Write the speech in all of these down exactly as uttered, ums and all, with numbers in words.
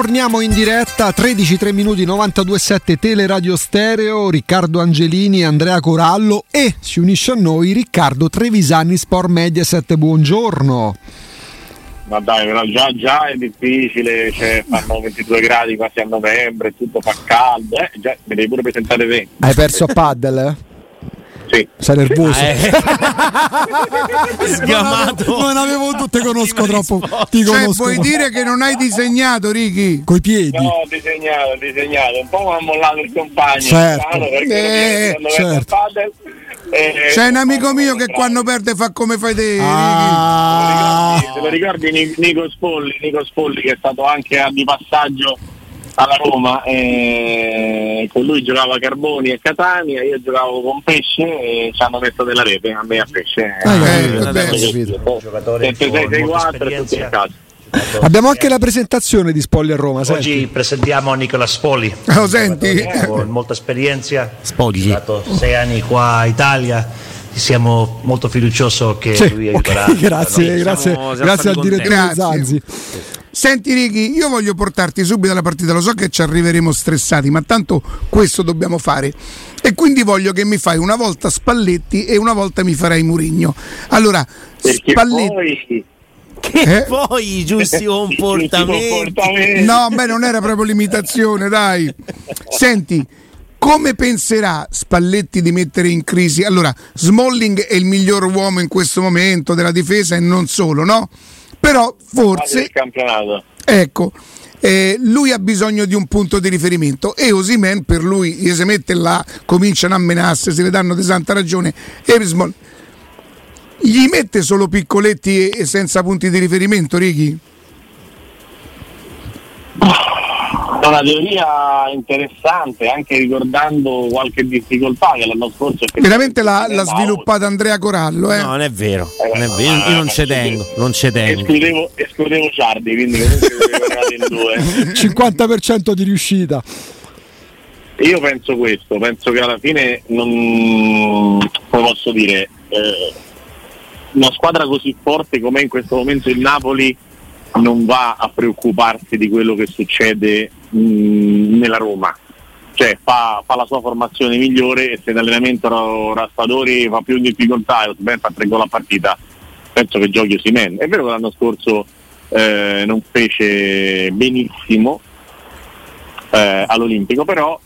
Torniamo in diretta, tredici e tre minuti, novantadue e sette Teleradio Stereo, Riccardo Angelini, Andrea Corallo e si unisce a noi Riccardo Trevisani, Sport Mediaset, buongiorno. Ma dai, però già, già è difficile, cioè, fanno ventidue gradi quasi a novembre, tutto fa caldo, eh, già, me devi pure presentare venti. Hai perso a paddle, eh? Sì. Sei nervoso? Ah, eh. Sgamato. Non avevo detto, te conosco troppo. Ti conosco. Cioè, vuoi dire che non hai disegnato, Ricky? Coi piedi? No, ho disegnato, ho disegnato. Un po' mi ha mollato il compagno. Certo. Eh, certo. Eh, C'è un amico mio che quando perde fa come fai te, Ricky. Ah. Te lo ricordi Nico Spolli? Nico Spolli che è stato anche a di passaggio alla Roma, eh, con lui giocava Carboni e Catania, io giocavo con Pesce e ci hanno messo della rete a me a Pesce. Abbiamo anche la presentazione di Spolli a Roma. Oggi senti? presentiamo Nicola Spolli. Lo senti? Con molta esperienza. Spogli. Ha fatto sei anni qua a Italia. Siamo molto fiduciosi che sì, lui aiuterà. Okay, grazie, no, grazie, siamo, siamo grazie al direttore Zanzi. Senti Ricky, io voglio portarti subito alla partita, lo so che ci arriveremo stressati, ma tanto questo dobbiamo fare. E quindi voglio che mi fai una volta Spalletti e una volta mi farai Mourinho. Allora, perché Spalletti poi... Che eh? poi i giusti comportamenti. No, beh, non era proprio l'imitazione, dai. Senti, come penserà Spalletti di mettere in crisi? Allora, Smalling è il miglior uomo in questo momento della difesa e non solo, no? Però forse il campionato. Ecco, eh, lui ha bisogno di un punto di riferimento e Osimhen per lui, gli si mette là, cominciano a menasse, se le danno di santa ragione e Smalling gli mette solo piccoletti e senza punti di riferimento, Ricky? Una teoria interessante, anche ricordando qualche difficoltà che l'anno scorso veramente l'ha, l'ha sviluppata Andrea Corallo, eh? No, non è vero, non è vero. Io non ci tengo, non ci tengo. Escludevo, escludevo Ciardi, quindi in due. cinquanta per cento di riuscita. Io penso questo, penso che alla fine non, come posso dire, eh, una squadra così forte come in questo momento il Napoli non va a preoccuparsi di quello che succede mh, nella Roma, cioè fa, fa la sua formazione migliore e se l'allenamento Raspadori fa più in difficoltà e Osimhen fa tre gol a partita, penso che giochi Osimhen. È vero che l'anno scorso eh, non fece benissimo eh, all'Olimpico, però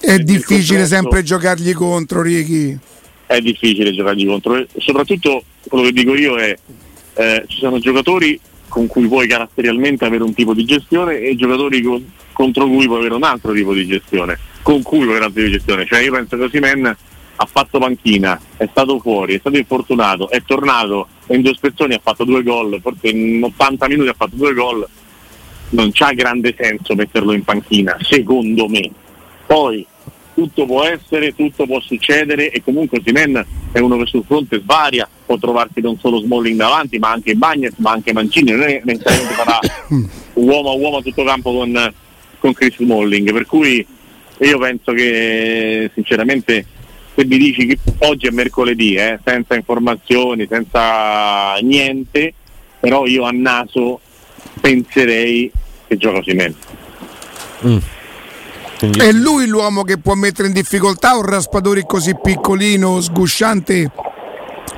è difficile sempre giocargli contro, Ricky. È difficile giocargli contro, e soprattutto quello che dico io è eh, ci sono giocatori con cui puoi caratterialmente avere un tipo di gestione e giocatori con, contro cui puoi avere un altro tipo di gestione, con cui puoi avere un altro tipo di gestione. Cioè io penso che Osimhen ha fatto panchina, è stato fuori, è stato infortunato, è tornato e in due spezzoni ha fatto due gol, forse in ottanta minuti ha fatto due gol, non c'ha grande senso metterlo in panchina, secondo me. Poi tutto può essere, tutto può succedere e comunque Osimhen è uno che sul fronte varia, può trovarsi non solo Smalling davanti ma anche Bagnet, ma anche Mancini, non è necessariamente farà uomo a uomo a tutto campo con, con Chris Smalling, per cui io penso che sinceramente se mi dici che oggi è mercoledì, eh, senza informazioni, senza niente, però io a naso penserei che gioca Osimhen. Mm. È lui l'uomo che può mettere in difficoltà un Raspadori così piccolino, sgusciante,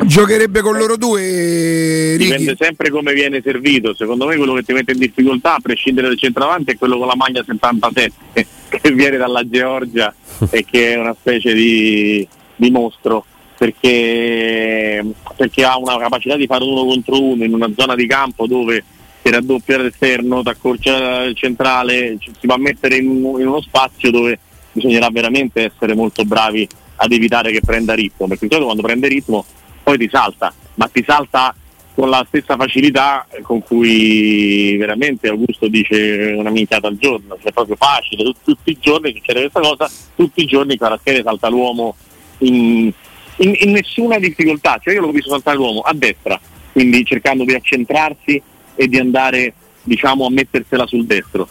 giocherebbe con loro due, Ricky. Dipende sempre come viene servito, secondo me quello che ti mette in difficoltà a prescindere dal centravanti è quello con la maglia settantasette che viene dalla Georgia e che è una specie di, di mostro perché, perché ha una capacità di fare uno contro uno in una zona di campo dove ti raddoppia l'esterno, ti accorcia il centrale, ci si va a mettere in, in uno spazio dove bisognerà veramente essere molto bravi ad evitare che prenda ritmo, perché certo quando prende ritmo poi ti salta, ma ti salta con la stessa facilità con cui veramente Augusto dice una minchiata al giorno, cioè proprio facile, Tut- tutti i giorni succede questa cosa, tutti i giorni Kvaratskhelia salta l'uomo in, in, in nessuna difficoltà, cioè io l'ho visto saltare l'uomo a destra, quindi cercando di accentrarsi e di andare diciamo a mettersela sul destro,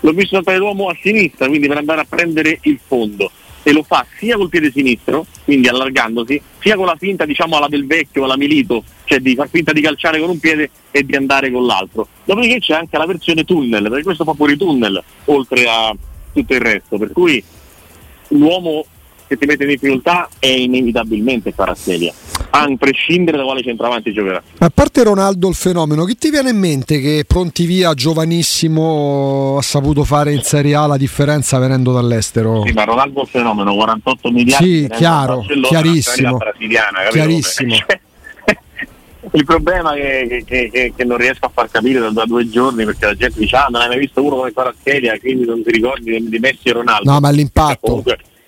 l'ho visto saltare l'uomo a sinistra, quindi per andare a prendere il fondo, e lo fa sia col piede sinistro, quindi allargandosi, sia con la finta, diciamo, alla Del Vecchio, alla Milito, cioè di far finta di calciare con un piede e di andare con l'altro. Dopodiché c'è anche la versione tunnel, perché questo fa pure i tunnel, oltre a tutto il resto, per cui l'uomo che ti mette in difficoltà è inevitabilmente Kvaratskhelia, a prescindere da quale centravanti giocherà. A parte Ronaldo il fenomeno, chi ti viene in mente che pronti via giovanissimo ha saputo fare in Serie A la differenza venendo dall'estero? Sì, ma Ronaldo il fenomeno, quarantotto miliardi. Sì, chiaro, chiarissimo, chiarissimo. Il problema è che, che, che, che non riesco a far capire da, da due giorni, perché la gente dice: ah, non hai mai visto uno come Kvaratskhelia, quindi non ti ricordi di Messi e Ronaldo. No, ma l'impatto,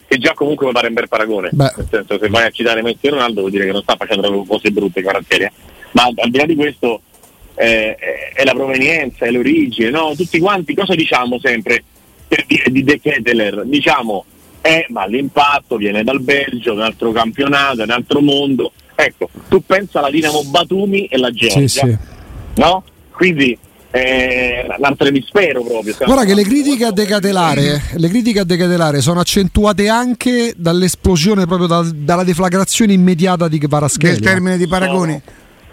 che già comunque vuol fare un bel paragone. Beh, nel senso, se vai a citare Messi e Ronaldo vuol dire che non sta facendo cose brutte Kvaratskhelia, ma al di là di questo eh, è la provenienza, è l'origine, no? Tutti quanti cosa diciamo sempre per dire di De Ketteler? Diciamo eh ma l'impatto viene dal Belgio, un altro campionato, un altro mondo. Ecco, tu pensa alla Dinamo Batumi e la Georgia, sì, sì, no? Quindi Eh, l'altro emisfero proprio. Guarda che le critiche a De Ketteler, le critiche a De Ketteler sono accentuate anche dall'esplosione, proprio da, dalla deflagrazione immediata di Kvaratskhelia. Del termine di paragone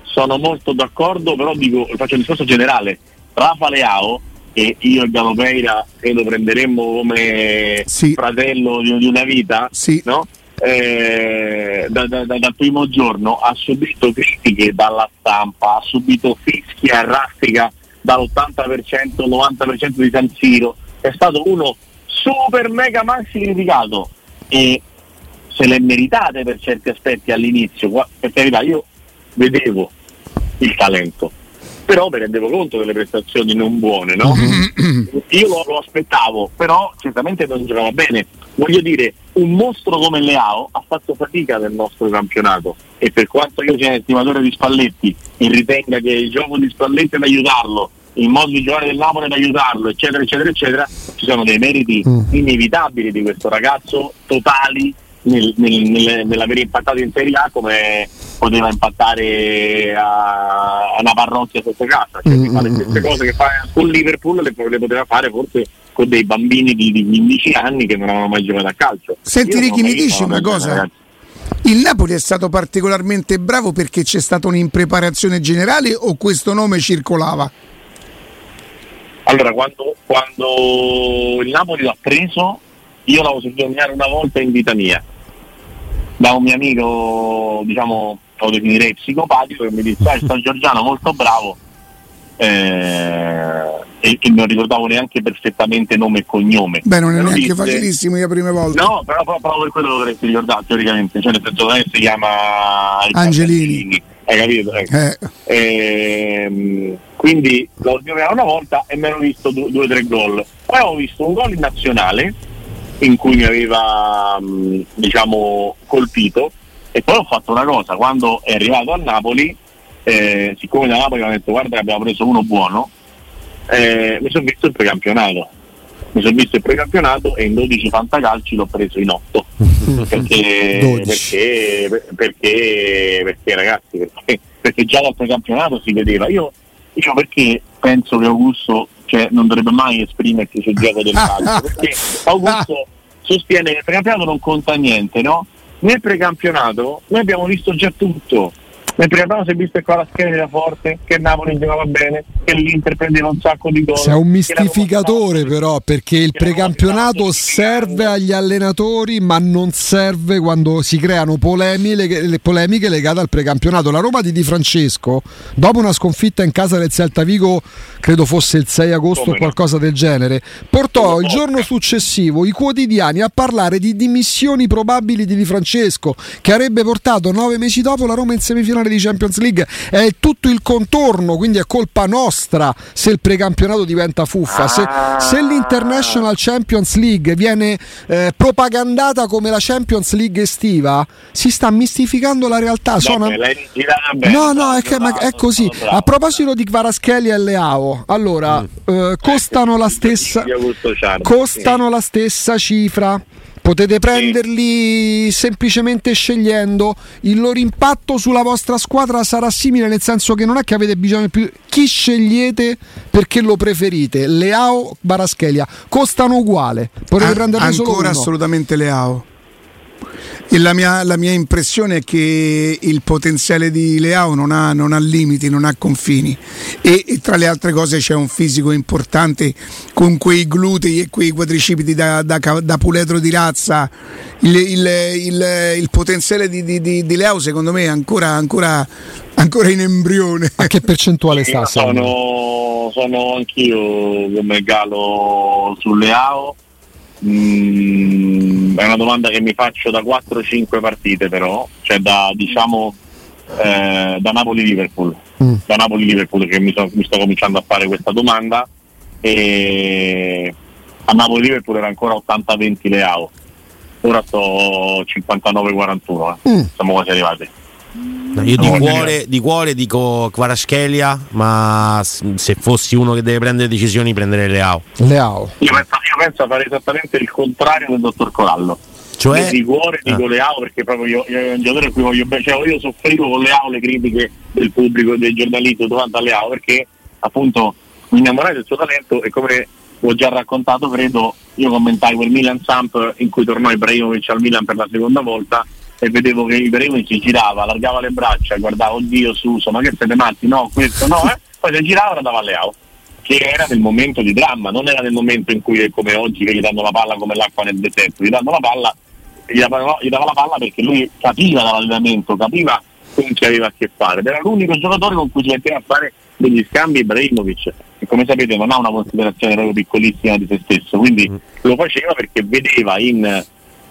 sono, sono molto d'accordo, però dico, faccio un discorso generale. Rafa Leão, che io e Galopeira credo prenderemmo come sì. fratello di, di una vita, sì, no? Eh, da, da, da, dal primo giorno ha subito critiche dalla stampa, ha subito fischi e raffica dall'ottanta per cento, novanta per cento di San Siro, è stato uno super mega maxi criticato e se le meritate per certi aspetti all'inizio. Per carità, io vedevo il talento, però mi rendevo conto delle prestazioni non buone, no? Io lo, lo aspettavo, però certamente non giocava bene. Voglio dire, un mostro come Leão ha fatto fatica nel nostro campionato, e per quanto io sia estimatore di Spalletti e ritenga che il gioco di Spalletti è da aiutarlo, il modo di giocare del Napoli è da aiutarlo, eccetera eccetera eccetera, ci sono dei meriti mm. inevitabili di questo ragazzo, totali nel, nel, nel, nell'avere impattato in Serie A come poteva impattare a, a una parrocchia sotto casa, cioè mm. fare queste cose che fa con Liverpool le, le poteva fare forse con dei bambini di, di quindici anni che non avevano mai giocato a calcio. Senti Ricky, mi dici una cosa, ragazzi. Il Napoli è stato particolarmente bravo perché c'è stata un'impreparazione generale o questo nome circolava? Allora, quando, quando il Napoli l'ha preso, io l'avevo sentito nominare una volta in vita mia da un mio amico, diciamo, lo definirei psicopatico, che mi disse: ah, sta Giorgiano molto bravo, eh, e che non ricordavo neanche perfettamente nome e cognome. Beh, non è neanche disse, facilissimo le prime volte. No, però proprio per quello lo dovresti ricordare teoricamente, cioè nel senso che si chiama Angelini, hai capito? Ecco. Eh. E, quindi lo giocavo una volta e mi ero visto due, due o tre gol. Poi avevo visto un gol in nazionale in cui mi aveva, diciamo, colpito, e poi ho fatto una cosa: quando è arrivato a Napoli, eh, siccome da Napoli mi hanno detto guarda che abbiamo preso uno buono, Eh, mi sono visto il precampionato mi sono visto il precampionato e in dodici fantacalci l'ho preso in otto perché, perché, perché perché ragazzi perché, perché già dal precampionato si vedeva. Io diciamo, perché penso che Augusto, cioè, non dovrebbe mai esprimersi sul gioco del calcio, perché Augusto sostiene che il precampionato non conta niente, no? Nel precampionato noi abbiamo visto già tutto. Nel precampionato si è visto qua la scheda era forte, che Napoli giocava bene, che l'Inter prendeva un sacco di gol. Sei un mistificatore però, perché il precampionato serve agli allenatori ma non serve quando si creano polemiche, polemiche legate al precampionato. La Roma di Di Francesco, dopo una sconfitta in casa del Celta Vigo, credo fosse il sei agosto o qualcosa del genere, portò il giorno successivo i quotidiani a parlare di dimissioni probabili di Di Francesco, che avrebbe portato nove mesi dopo la Roma in semifinale di Champions League. È tutto il contorno, quindi è colpa nostra se il precampionato diventa fuffa, se, se l'International Champions League viene eh, propagandata come la Champions League estiva, si sta mistificando la realtà. Sono... no no è, che, ma è così. A proposito di Kvaratskhelia e Leão, allora eh, costano la stessa costano la stessa cifra. Potete prenderli semplicemente scegliendo, il loro impatto sulla vostra squadra sarà simile, nel senso che non è che avete bisogno più. Chi scegliete perché lo preferite? Leão, Kvaratskhelia, costano uguale. Potete An- prenderne solo uno. Ancora assolutamente Leão. E la mia, la mia impressione è che il potenziale di Leao non ha, non ha limiti, non ha confini, e, e tra le altre cose c'è un fisico importante con quei glutei e quei quadricipiti da, da, da puledro di razza. Il, il, il, il potenziale di, di, di, di Leao secondo me è ancora, ancora, ancora in embrione. A che percentuale sta? Sono, sono anch'io come Galo su Leao. Mm, è una domanda che mi faccio da quattro cinque partite, però, cioè da diciamo eh, da Napoli-Liverpool, mm. da Napoli-Liverpool che mi, so, mi sto cominciando a fare questa domanda, e a Napoli-Liverpool era ancora ottanta venti Leao, ora sto cinquantanove quarantuno, eh. mm. siamo quasi arrivati. No, io di cuore, di cuore dico Kvaratskhelia, ma se fossi uno che deve prendere decisioni prenderei Leao. Leao. Io penso, io penso a fare esattamente il contrario del dottor Corallo. Cioè? Io di cuore dico ah. Leao, perché proprio io, io è un giocatore a cui voglio bene. Cioè, io soffrivo con Leao le critiche del pubblico e dei giornalisti davanti a Leao, perché appunto mi innamorai del suo talento, e come ho già raccontato, credo, io commentai quel Milan-Samp in cui tornò Ibrahimovic al Milan per la seconda volta, e vedevo che Ibrahimovic si girava, allargava le braccia, guardava, oddio Suso, ma che siete matti, no, questo no, eh? Poi si girava e andava a Leao, che era nel momento di dramma, non era nel momento in cui, come oggi, che gli danno la palla come l'acqua nel deserto, gli danno la palla, gli dava, gli dava la palla perché lui capiva l'allenamento, capiva con chi aveva a che fare, era l'unico giocatore con cui si metteva a fare degli scambi Ibrahimovic, che come sapete non ha una considerazione proprio piccolissima di se stesso, quindi lo faceva perché vedeva in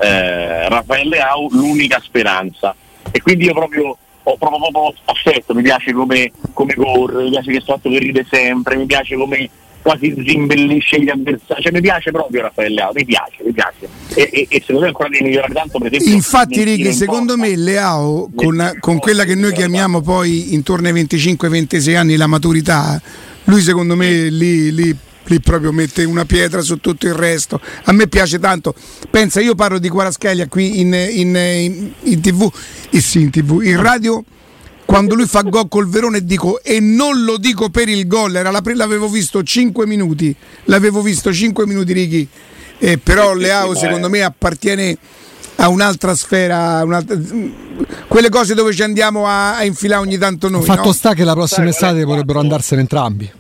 Eh, Rafael Leao l'unica speranza, e quindi io proprio ho proprio, proprio affetto, mi piace come, come corre, mi piace che è stato che ride sempre, mi piace come quasi zimbellisce gli avversari, cioè mi piace proprio Rafael Leao, mi piace, mi piace, e, e, e secondo me ancora deve migliorare tanto, per esempio. Infatti Righi, secondo me Leao con, con quella che noi chiamiamo poi intorno ai venticinque ventisei anni la maturità, lui secondo me lì, lì lì proprio mette una pietra su tutto il resto. A me piace tanto. Pensa, io parlo di Kvaratskhelia qui in, in, in, in tv e sì in tv, in radio, quando lui fa gol col Verone, dico, e non lo dico per il gol, era la pre- l'avevo visto cinque minuti, l'avevo visto cinque minuti Righi, eh, però Leao secondo me appartiene a un'altra sfera, un'altra... quelle cose dove ci andiamo a, a infilare ogni tanto noi. Il fatto no? sta che la prossima estate vorrebbero andarsene entrambi.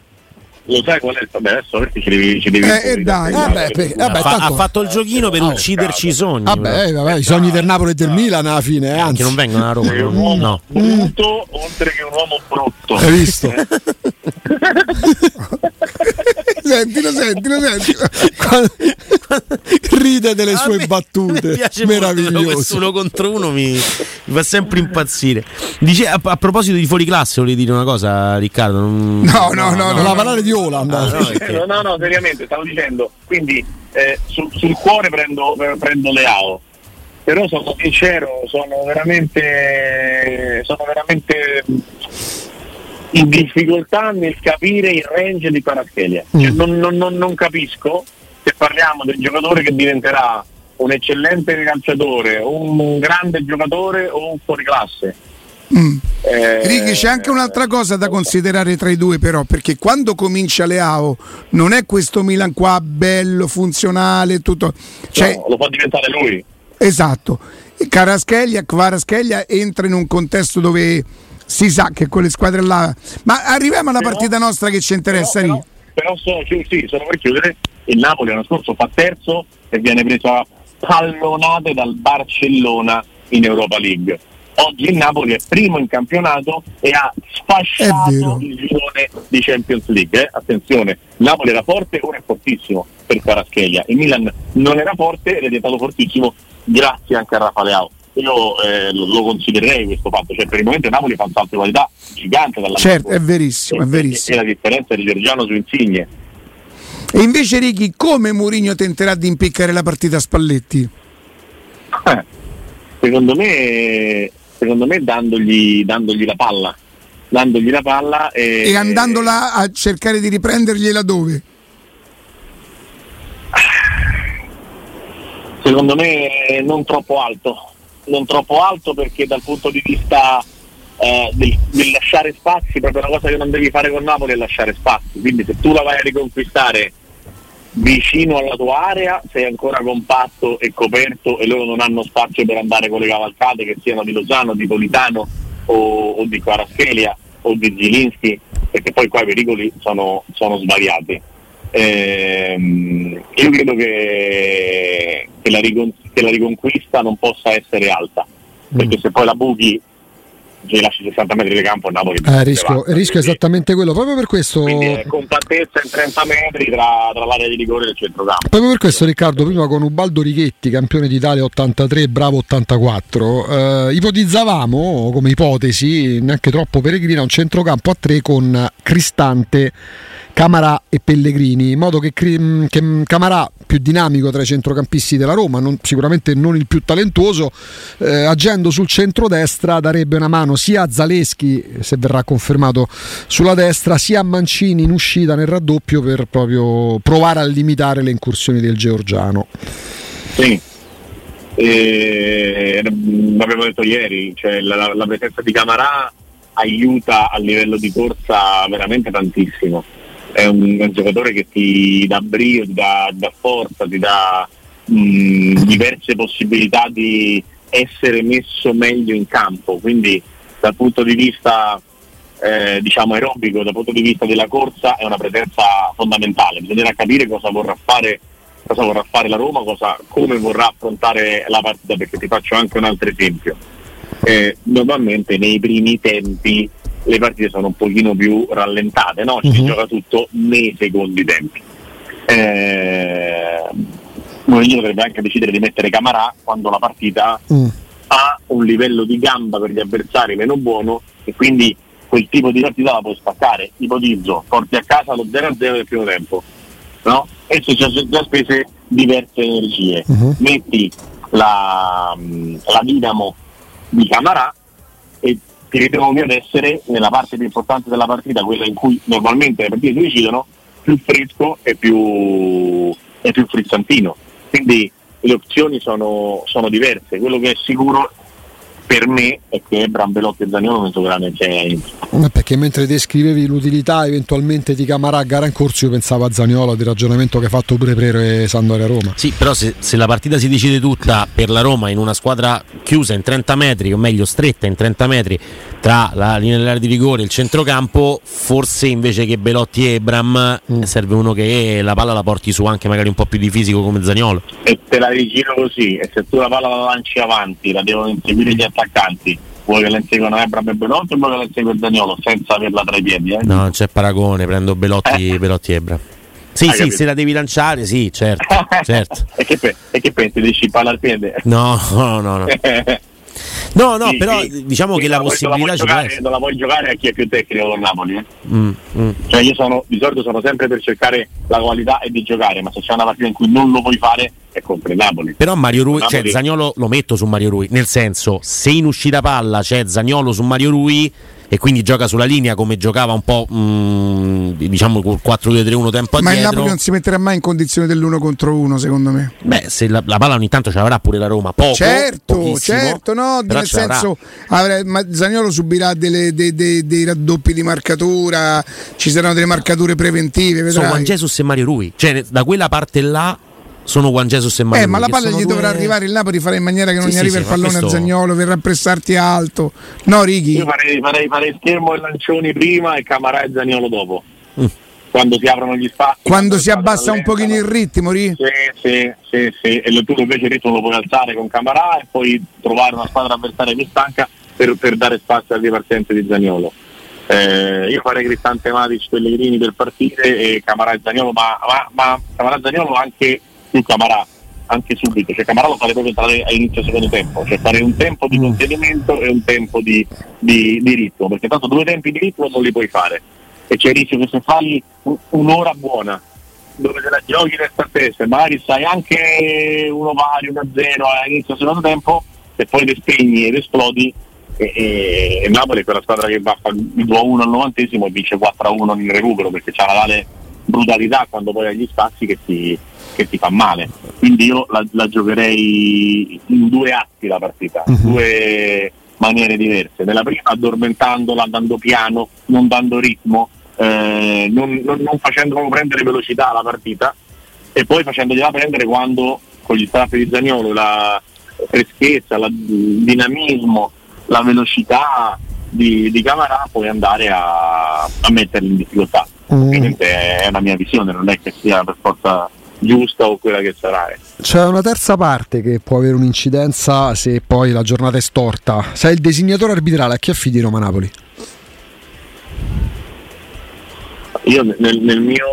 Lo sai qual è? Vabbè, adesso perché ci devi, ci devi eh, eh, dai, vabbè, perché, vabbè, ha, tanto... ha fatto il giochino per eh, ucciderci i sogni. Vabbè, vabbè, i sogni del Napoli e del Milan alla fine, eh, anzi, che non vengono a Roma. È un uomo no. brutto, oltre che un uomo brutto. Hai visto? Eh? Sentilo, sentilo, sentilo. Ride delle sue me, battute meravigliose. Nessuno contro uno mi, mi fa sempre impazzire. Dice, a, a proposito di fuori classe, volevi dire una cosa, Riccardo? Non, no, no, no, no, no, no, parlare di Holanda. Ah, no, perché... no, no, no, seriamente, stavo dicendo. Quindi eh, sul, sul cuore prendo, prendo Leao. Però sono sincero, sono veramente, sono veramente in difficoltà nel capire il range di Kvaratskhelia. Cioè, mm. non, non, non, non capisco se parliamo del giocatore che diventerà un eccellente calciatore, un grande giocatore o un fuoriclasse. Mm. Eh, Righi, c'è anche un'altra cosa da considerare tra i due, però, perché quando comincia Leao non è questo Milan qua bello, funzionale, tutto, cioè, no, lo può diventare lui. Esatto. Kvaratskhelia, Kvaratskhelia entra in un contesto dove si sa che quelle squadre là, ma arriviamo alla però, partita nostra che ci interessa. Però, lì. però, però so, sì, sì, sono per chiudere. Il Napoli l'anno scorso fa terzo e viene preso a pallonate dal Barcellona in Europa League. Oggi il Napoli è primo in campionato e ha sfasciato il girone di Champions League. Eh? Attenzione, Napoli era forte, ora è fortissimo per Kvaratskhelia. Il Milan non era forte ed è diventato fortissimo grazie anche a Rafa Leao. Io eh, lo, lo considererei questo fatto, cioè per il momento Napoli fa un salto di qualità gigante dalla certo, è verissimo, è verissimo. E la differenza di Giorgiano su Insigne. E invece Righi, come Mourinho tenterà di impiccare la partita a Spalletti? Eh, secondo me secondo me dandogli, dandogli la palla dandogli la palla e... e andandola a cercare di riprendergliela dove? Secondo me non troppo alto non troppo alto perché dal punto di vista eh, del, del lasciare spazi, proprio una cosa che non devi fare con Napoli è lasciare spazi, quindi se tu la vai a riconquistare vicino alla tua area, sei ancora compatto e coperto e loro non hanno spazio per andare con le cavalcate, che siano di Lozano, di Politano o, o di Kvaratskhelia o di Zielinski, perché poi qua i pericoli sono, sono svariati. Ehm, io credo che, che, la ricon- che la riconquista non possa essere alta, perché mm. se poi la buchi gli lasci sessanta metri di campo, Napoli eh, rischio, rischio esattamente quello, proprio per questo. Quindi eh, compattezza in trenta metri tra, tra l'area di rigore e il centrocampo. Proprio per questo, Riccardo, prima con Ubaldo Righetti, campione d'Italia ottantatré, bravo ottantaquattro, eh, ipotizzavamo come ipotesi neanche troppo peregrina un centrocampo a tre con Cristante, Camara e Pellegrini, in modo che, che Camara, più dinamico tra i centrocampisti della Roma, non, sicuramente non il più talentuoso, eh, agendo sul centrodestra darebbe una mano sia a Zaleschi, se verrà confermato sulla destra, sia a Mancini in uscita nel raddoppio, per proprio provare a limitare le incursioni del georgiano. Sì, eh, l'avevo detto ieri, cioè la, la presenza di Camara aiuta a livello di corsa veramente tantissimo, è un, è un giocatore che ti dà brio, ti dà, dà forza, ti dà mh, diverse possibilità di essere messo meglio in campo, quindi dal punto di vista eh, diciamo aerobico, dal punto di vista della corsa è una presenza fondamentale. Bisognerà capire cosa vorrà fare, cosa vorrà fare la Roma, cosa, come vorrà affrontare la partita, perché ti faccio anche un altro esempio. Eh, normalmente nei primi tempi le partite sono un pochino più rallentate, no? Ci uh-huh. si gioca tutto nei secondi tempi. Eh, Mourinho dovrebbe anche decidere di mettere Camara quando la partita uh. ha un livello di gamba per gli avversari meno buono, e quindi quel tipo di partita la puoi spaccare. Ipotizzo, porti a casa lo zero a zero del primo tempo, no? E se ci sono già spese diverse energie, uh-huh. metti la, la Dinamo di Camara e ti ritrovi ad essere nella parte più importante della partita, quella in cui normalmente le partite si decidono, più fresco e più, e più frizzantino. Quindi le opzioni sono, sono diverse. Quello che è sicuro per me è che Belotti e Zaniolo non sono grandi gente. Perché mentre descrivevi l'utilità eventualmente di Camara a gara in corso, io pensavo a Zaniolo, del ragionamento che ha fatto pure per Sampdoria Roma. Sì, però se, se la partita si decide tutta per la Roma in una squadra chiusa in trenta metri, o meglio stretta in trenta metri tra la linea dell'area di rigore e il centrocampo, forse invece che Belotti e Ebram mm. serve uno che la palla la porti su anche magari un po' più di fisico come Zaniolo. E te la rigiro così, e se tu la palla la lanci avanti, la devono inseguire gli attaccanti. Vuoi che la inseguano Ebram e Belotti, o vuoi che la insegua Zaniolo senza averla tra i piedi? Eh? No, non c'è paragone, prendo Belotti eh. Belotti e Ebram. Sì, ah, sì, capito. Se la devi lanciare, sì, certo, certo. E che, pe- e che pensi, dici palla al piede? No, no, no, no. No, no, sì, però sì, diciamo sì, che la possibilità ci può essere. Non la vuoi giocare a chi è più tecnico con Napoli, eh? mm, mm. Cioè io sono, di solito sono sempre per cercare la qualità e di giocare, ma se c'è una partita in cui non lo vuoi fare è contro il Napoli. Però Mario Rui, Napoli... cioè Zaniolo lo metto su Mario Rui, nel senso, se in uscita palla c'è Zaniolo su Mario Rui e quindi gioca sulla linea come giocava un po' mh, diciamo col quattro due tre uno tempo addietro. Ma il Napoli non si metterà mai in condizione dell'uno contro uno, secondo me. Beh, se la, la palla ogni tanto ce l'avrà pure la Roma, poco, certo, certo, no, nel senso avrà, ma Zaniolo subirà delle, dei, dei, dei raddoppi di marcatura, ci saranno delle marcature preventive, vedrai. Sono Juan Jesus e Mario Rui, cioè da quella parte là sono Juan Jesus e Mario eh, Rui, ma la palla gli due... dovrà arrivare il Napoli, farà in maniera che non sì, gli arrivi sì, il pallone questo... a Zaniolo, verrà a pressarti alto, no Righi? Io farei, farei, farei schermo e lancioni prima e Camara e Zaniolo dopo, mm. quando si aprono gli spazi, quando si abbassa un lenta, pochino il ritmo, Righi? Sì, sì, sì, sì, e tu invece il ritmo lo puoi alzare con Camara e poi trovare una squadra avversaria più stanca per, per dare spazio alle ripartenze di Zaniolo. Eh, io farei Cristante, Matic, Pellegrini per partire e Camara e Zaniolo, ma, ma, ma Camara e Zaniolo anche su Camara, anche subito, cioè Camara lo fare proprio entrare a inizio secondo tempo, cioè fare un tempo di contenimento e un tempo di, di, di ritmo, perché tanto due tempi di ritmo non li puoi fare e c'è il rischio che se fai un'ora buona dove te la giochi resta a te, se magari sai anche uno pari, uno a zero a inizio secondo tempo, se poi le spegni ed esplodi, e, e, e Napoli è quella squadra che va a fare due a uno al novantesimo e vince quattro a uno nel recupero, perché c'ha la tale brutalità quando poi ha gli spazi che ti che ti fa male. Quindi io la, la giocherei in due atti la partita, uh-huh. due maniere diverse. Nella prima addormentandola, andando piano, non dando ritmo, eh, non, non, non facendolo prendere velocità alla partita, e poi facendogliela prendere quando con gli strappi di Zaniolo la freschezza, la, il dinamismo, la velocità di, di Camara, puoi andare a, a metterli in difficoltà. Mm. Ovviamente è una mia visione, non è che sia per forza giusta o quella che sarà. C'è una terza parte che può avere un'incidenza se poi la giornata è storta. Sei il designatore arbitrale, a chi affidi Roma Napoli? Io nel, nel mio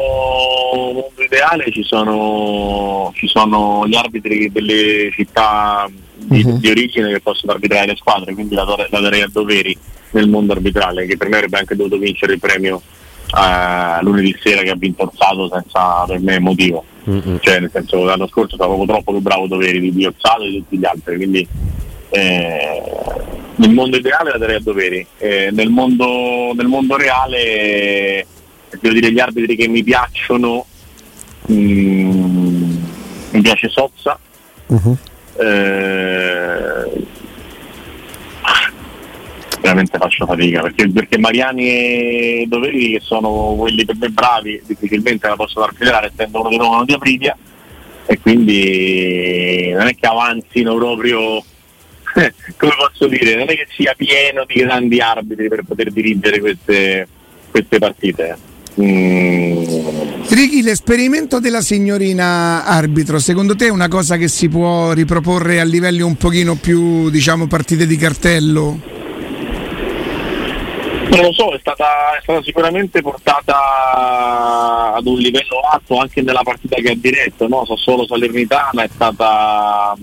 mondo ideale ci sono ci sono gli arbitri delle città di, uh-huh. di origine che possono arbitrare le squadre, quindi la, la darei a Doveri nel mondo arbitrale, che per me avrebbe anche dovuto vincere il premio eh, lunedì sera che ha vinto Orsato senza per me motivo. Uh-huh. Cioè nel senso, l'anno scorso stavo proprio troppo più bravo Doveri di, di Orsato e di tutti gli altri, quindi eh, nel mondo ideale la darei a Doveri. Eh, nel mondo nel mondo reale devo dire gli arbitri che mi piacciono, mm, mi piace Sozza, uh-huh. eh, veramente faccio fatica perché, perché Mariani e Doveri, che sono quelli per me bravi, difficilmente la possono arbitrare essendo uno di loro, uno di Aprilia, e quindi non è che avanzino proprio come posso dire, non è che sia pieno di grandi arbitri per poter dirigere queste, queste partite. Mm. Ricky, l'esperimento della signorina arbitro, secondo te è una cosa che si può riproporre a livelli un pochino più, diciamo, partite di cartello? Non lo so, è stata, è stata sicuramente portata ad un livello alto anche nella partita che ha diretto, no? So solo Salernitana è stata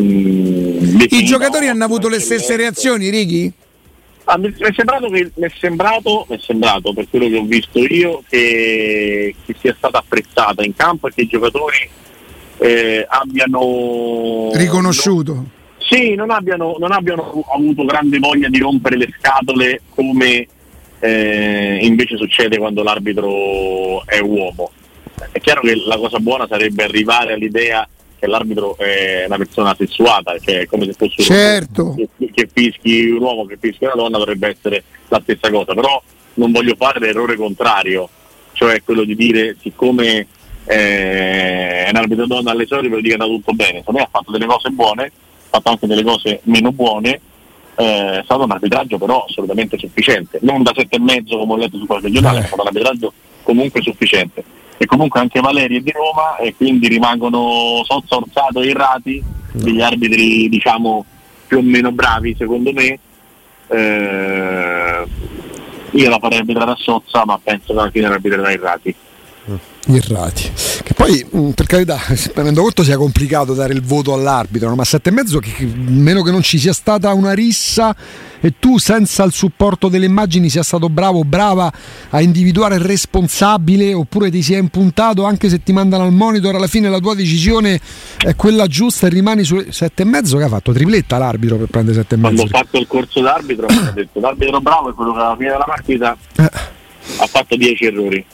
mm, i giocatori hanno avuto le stesse reazioni, Ricky? Ah, mi, è sembrato che, mi, è sembrato, mi è sembrato per quello che ho visto io che, che sia stata apprezzata in campo e che i giocatori eh, abbiano riconosciuto non, sì, non abbiano, non abbiano avuto grande voglia di rompere le scatole come eh, invece succede quando l'arbitro è uomo. È chiaro che la cosa buona sarebbe arrivare all'idea che l'arbitro è una persona sessuata, cioè è come se fosse certo. che, che fischi un uomo, che fischi una donna, dovrebbe essere la stessa cosa, però non voglio fare l'errore contrario, cioè quello di dire siccome eh, è un arbitro donna alle solite, ve lo dico, è andato tutto bene. Secondo me ha fatto delle cose buone, ha fatto anche delle cose meno buone, eh, è stato un arbitraggio però assolutamente sufficiente, non da sette e mezzo come ho letto su qualche giornale, eh. è stato un arbitraggio comunque sufficiente. E comunque anche Valeri è di Roma e quindi rimangono Sozza, Orsato e Irrati, degli arbitri diciamo più o meno bravi secondo me. Eh, io la farei arbitrare a Sozza, ma penso che alla fine arbitrerà Irrati. Irrati, che poi per carità mi rendo conto sia complicato dare il voto all'arbitro, no? Ma a sette e mezzo, che meno che non ci sia stata una rissa e tu senza il supporto delle immagini sia stato bravo o brava a individuare il responsabile, oppure ti sia impuntato, anche se ti mandano al monitor, alla fine la tua decisione è quella giusta e rimani su sette e mezzo. Che ha fatto tripletta l'arbitro per prendere sette e mezzo? Quando ho fatto il corso d'arbitro ho detto l'arbitro bravo è quello che alla fine della partita eh. ha fatto dieci errori,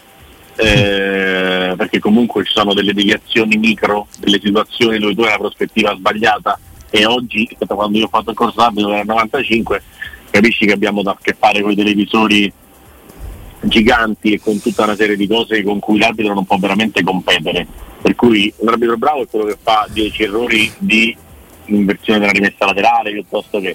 eh, perché comunque ci sono delle deviazioni micro, delle situazioni dove tu hai la prospettiva sbagliata, e oggi quando io ho fatto il corso d'arbitro nel novantacinque capisci che abbiamo da che fare con i televisori giganti e con tutta una serie di cose con cui l'arbitro non può veramente competere, per cui l'arbitro bravo è quello che fa dieci errori di inversione della rimessa laterale piuttosto che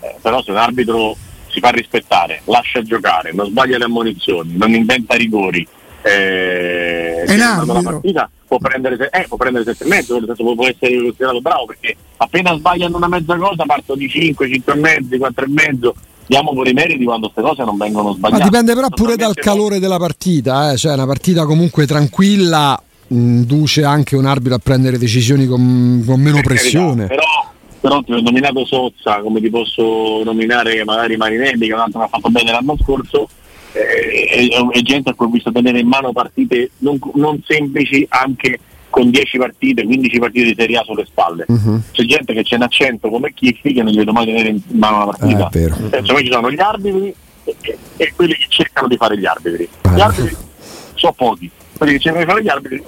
eh, però se l'arbitro si fa rispettare, lascia giocare, non sbaglia le ammonizioni, non inventa rigori, eh, è una partita può prendere, eh, può prendere sette e mezzo, nel senso può essere considerato bravo, perché appena sbagliano una mezza cosa parto di cinque, cinque e mezzo, quattro e mezzo, diamo pure i meriti quando queste cose non vengono sbagliate. Ma dipende però pure dal calore della partita, eh? Cioè una partita comunque tranquilla induce anche un arbitro a prendere decisioni con, con meno per pressione, carità, però però ti ho nominato Sozza, come ti posso nominare magari Marinelli, che un altro ha fatto bene l'anno scorso. E, e, e gente a cui ho visto tenere in mano partite non, non semplici, anche con dieci partite, quindici partite di Serie A sulle spalle. Uh-huh. C'è gente che ce n'ha cento come Chiffi che non gli do mai tenere in mano la partita. Eh, uh-huh. Cioè, poi ci sono gli arbitri e, e, e quelli che cercano di fare gli arbitri. Gli arbitri sono pochi,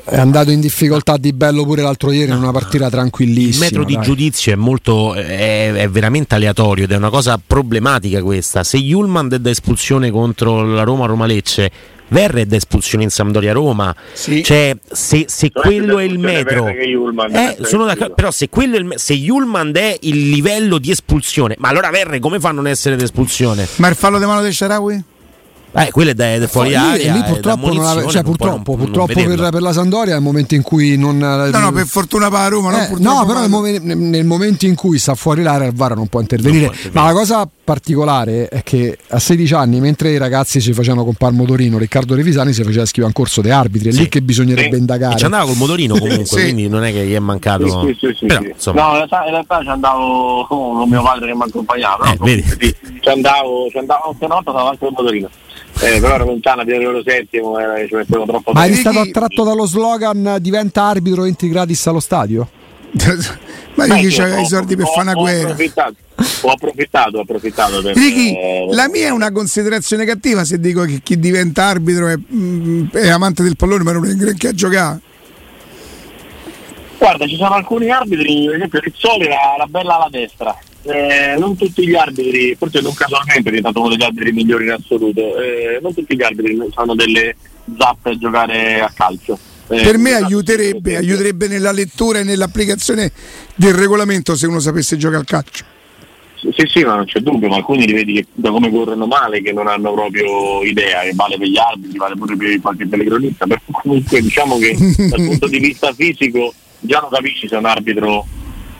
è andato in difficoltà di bello pure l'altro ieri, in una partita tranquillissima. Il metro di dai. giudizio è molto è, è veramente aleatorio ed è una cosa problematica questa. Se Julman è da espulsione contro la Roma Roma Lecce, Verre è da espulsione in Sampdoria Roma. Sì. Cioè, se, se quello è il metro, eh, sono d'accordo, però se quello è il, se Julman è il livello di espulsione, ma allora Verre come fa a non essere d'espulsione? Ma il fallo di mano del Sharawi? Eh, quello è da, da fuori aria, lì purtroppo, non la, cioè, purtroppo, non, purtroppo non per, per la Sampdoria è il momento in cui non no no per fortuna per la Roma eh, non no però nel, nel momento in cui sta fuori l'area il V A R non può intervenire, non può intervenire. Ma la cosa particolare è che a sedici anni mentre i ragazzi si facevano compar motorino, Riccardo Trevisani si faceva schivare un corso dei arbitri, è sì. lì che bisognerebbe sì. indagare. E ci andava col motorino comunque sì. quindi non è che gli è mancato sì, sì, sì, sì, però, sì. no in realtà, in realtà ci andavo con mio padre che mi accompagnava, eh, vedi? Sì. ci andavo ci andavo ogni notte davanti al motorino. Eh, però era lontana di Euro Settimo, eh, ci mettevo troppo tempo. Ma eri stato attratto dallo slogan diventa arbitro, entri gratis allo stadio? Ma io c'avevo i soldi per fare una guerra. Approfittato, ho approfittato, ho approfittato per, Ricky, eh, la mia è una considerazione cattiva se dico che chi diventa arbitro è, mh, è amante del pallone ma non è neanche a giocare. Guarda, ci sono alcuni arbitri, per esempio Rizzoli ha la bella alla destra. Eh, non tutti gli arbitri, forse non casualmente è diventato uno degli arbitri migliori in assoluto, eh, non tutti gli arbitri fanno delle zappe a giocare a calcio, eh, per me aiuterebbe, aiuterebbe nella lettura e nell'applicazione del regolamento se uno sapesse giocare a calcio. Sì sì, ma non c'è dubbio, ma alcuni li vedi che da come corrono male che non hanno proprio idea, che vale per gli arbitri, vale pure per qualche telecronista, però comunque diciamo che dal punto di vista fisico già non capisci se un arbitro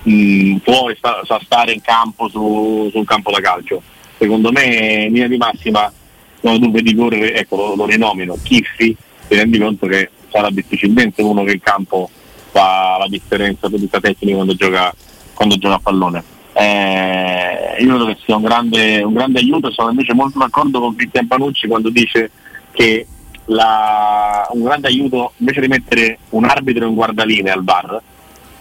Mm, può sta, sa stare in campo su, su un campo da calcio. Secondo me in linea di massima no, dunque di correre, ecco lo, lo rinomino Chiffi, ti rendi conto che sarà difficilmente uno che in campo fa la differenza per questa tecnica quando gioca, quando gioca a pallone, eh, io credo che sia un grande, un grande aiuto. Sono invece molto d'accordo con Cristian Panucci quando dice che la, un grande aiuto invece di mettere un arbitro e un guardalinee al V A R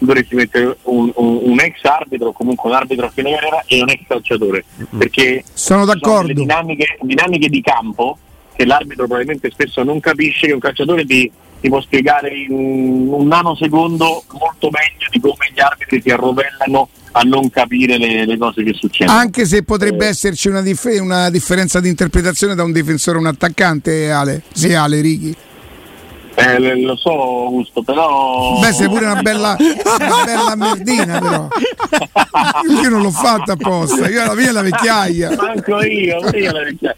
dovresti mettere un, un, un ex arbitro, comunque un arbitro a fine carriera e un ex calciatore, perché sono d'accordo, sono delle dinamiche, dinamiche di campo che l'arbitro probabilmente spesso non capisce, che un calciatore ti, ti può spiegare in un nanosecondo molto meglio di come gli arbitri ti arrovellano a non capire le, le cose che succedono, anche se potrebbe eh. esserci una, dif- una differenza di interpretazione da un difensore a un attaccante. Ale, se Ale Righi Eh, lo so Augusto, però beh sei pure una bella una bella merdina, però io non l'ho fatta apposta, io alla mia la vecchiaia manco io, io la vecchiaia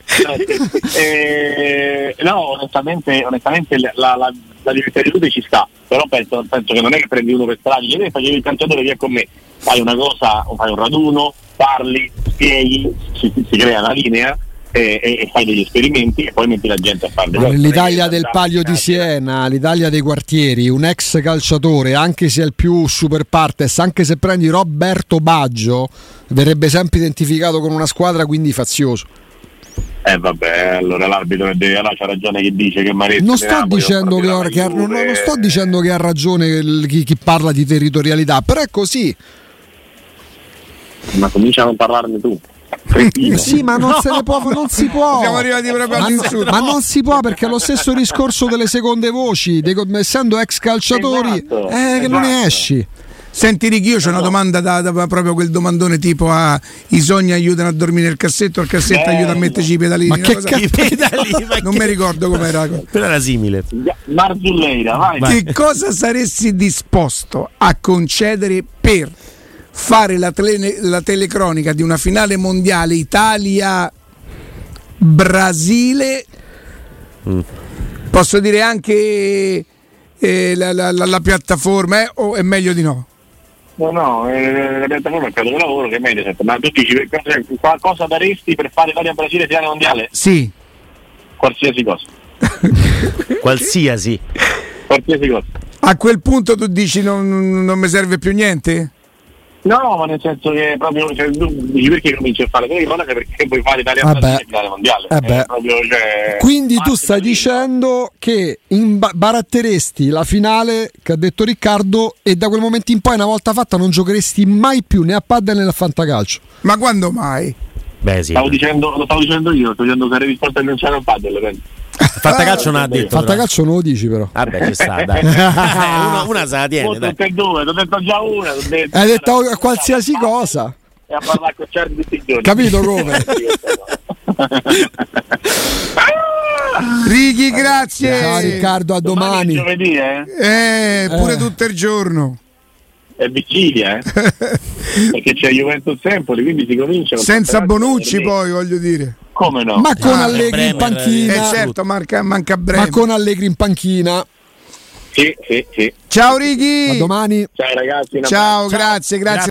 eh, no onestamente onestamente la, la, la, la libertà di tutti ci sta, però penso, penso che non è che prendi uno per strada e devi fare il calciatore via con me, fai una cosa, fai un raduno, parli, spieghi, si, si crea la linea E, e, e fai degli esperimenti e poi metti la gente a farli. L'Italia del Palio di Siena, l'Italia dei quartieri, un ex calciatore, anche se è il più super partes, anche se prendi Roberto Baggio, verrebbe sempre identificato con una squadra, quindi fazioso. Eh vabbè, allora l'arbitro deve, allora c'ha ragione chi dice che Maretti non sto dicendo che, or- che ha, non, non sto dicendo che ha ragione il, chi, chi parla di territorialità, però è così. Ma comincia a non parlarne tu. Sì, ma non no. se ne può, non si può. Siamo arrivati proprio all'insulto. Ma non si può perché è lo stesso discorso delle seconde voci, dei, essendo ex calciatori, esatto, eh, esatto. che non ne esci. Senti Ricky, io c'ho no. una domanda da, da proprio quel domandone tipo ah, i sogni aiutano a dormire il cassetto, il cassetto eh, aiuta a metterci i pedalini. Ma che cosa... i pedalini? Ma non che... mi ricordo com'era. Però era simile. Marzulleira, vai. Che vai. Cosa saresti disposto a concedere per fare la, tele, la telecronica di una finale mondiale Italia-Brasile, mm. posso dire anche eh, la, la, la, la piattaforma, eh, o è meglio di no? No, no, eh, la piattaforma è il caso di lavoro che è meglio, ma tu dici qualcosa daresti per fare Italia-Brasile finale mondiale? Sì. Qualsiasi cosa. Qualsiasi. Qualsiasi cosa. A quel punto tu dici non, non mi serve più niente? No, ma nel senso che proprio cioè, perché cominci a fare quello che perché vuoi fare Italia e finale mondiale. Eh proprio, cioè, quindi tu stai dicendo che imba- baratteresti la finale che ha detto Riccardo e da quel momento in poi una volta fatta non giocheresti mai più né a padel né a fantacalcio. Ma quando mai? Beh, sì. Stavo dicendo, lo stavo dicendo io, sto dicendo che sarei disposto a annunciare a padel, penso. Fatta calcio non ha detto. Fatta però. Calcio non lo dici però. Vabbè, ci sta, dai. una, una se la tiene, dai. Tutte e due, ho detto già una. Detto Hai detto una, qualsiasi cosa. E a parlare con Charlie tutti i giorni. Capito come? Righi, grazie. Ciao Riccardo, a domani. Domani giovedì, eh? Eh, pure eh. tutto il giorno. È vigilia, eh? Perché c'è Juventus Empoli, quindi si comincia senza Bonucci, poi voglio dire. Come no? Ma con ah, Allegri Bremer, in panchina. Eh certo, manca, manca Bremer. Ma con Allegri in panchina. Sì, sì, sì. Ciao Righi. A domani. Ciao ragazzi. Ciao, grazie, grazie. grazie.